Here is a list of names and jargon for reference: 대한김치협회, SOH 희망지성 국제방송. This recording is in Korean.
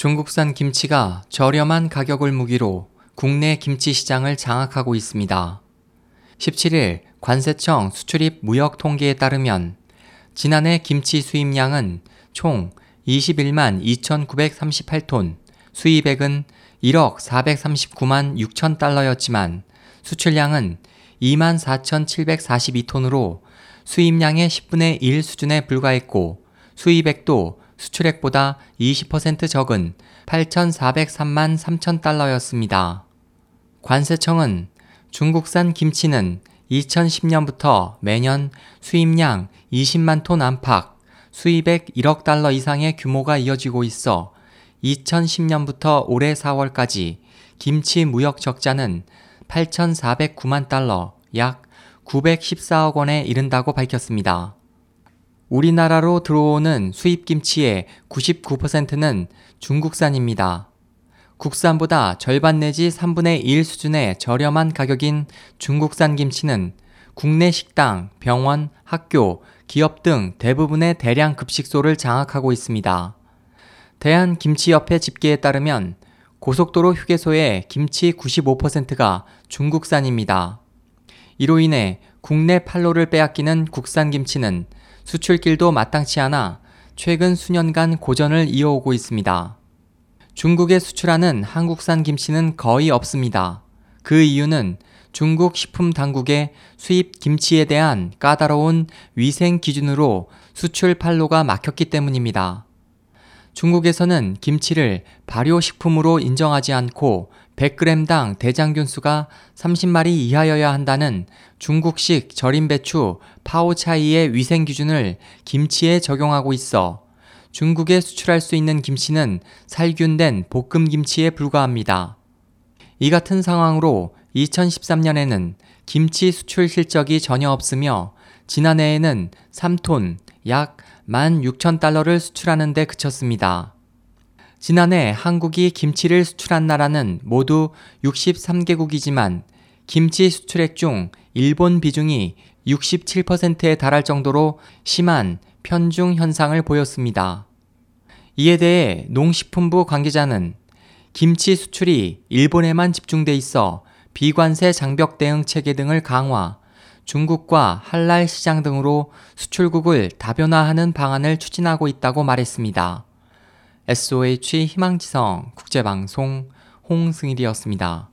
중국산 김치가 저렴한 가격을 무기로 국내 김치 시장을 장악하고 있습니다. 17일 관세청 수출입 무역 통계에 따르면 지난해 김치 수입량은 총 21만 2,938톤, 수입액은 1억 439만 6천 달러였지만 수출량은 2만 4,742톤으로 수입량의 10분의 1 수준에 불과했고 수입액도 수출액보다 20% 적은 8,403만 3천 달러였습니다. 관세청은 중국산 김치는 2010년부터 매년 수입량 20만 톤 안팎, 수입액 1억 달러 이상의 규모가 이어지고 있어 2010년부터 올해 4월까지 김치 무역 적자는 8,409만 달러, 약 914억 원에 이른다고 밝혔습니다. 우리나라로 들어오는 수입김치의 99%는 중국산입니다. 국산보다 절반 내지 3분의 1 수준의 저렴한 가격인 중국산 김치는 국내 식당, 병원, 학교, 기업 등 대부분의 대량 급식소를 장악하고 있습니다. 대한김치협회 집계에 따르면 고속도로 휴게소의 김치 95%가 중국산입니다. 이로 인해 국내 판로를 빼앗기는 국산 김치는 수출길도 마땅치 않아 최근 수년간 고전을 이어오고 있습니다. 중국에 수출하는 한국산 김치는 거의 없습니다. 그 이유는 중국 식품당국의 수입 김치에 대한 까다로운 위생 기준으로 수출 판로가 막혔기 때문입니다. 중국에서는 김치를 발효식품으로 인정하지 않고 100g당 대장균수가 30마리 이하여야 한다는 중국식 절임 배추 파오차이의 위생 기준을 김치에 적용하고 있어 중국에 수출할 수 있는 김치는 살균된 볶음 김치에 불과합니다. 이 같은 상황으로 2013년에는 김치 수출 실적이 전혀 없으며 지난해에는 3톤, 약 16,000달러를 수출하는 데 그쳤습니다. 지난해 한국이 김치를 수출한 나라는 모두 63개국이지만 김치 수출액 중 일본 비중이 67%에 달할 정도로 심한 편중 현상을 보였습니다. 이에 대해 농식품부 관계자는 김치 수출이 일본에만 집중돼 있어 비관세 장벽 대응 체계 등을 강화, 중국과 할랄 시장 등으로 수출국을 다변화하는 방안을 추진하고 있다고 말했습니다. SOH 희망지성 국제방송 홍승일이었습니다.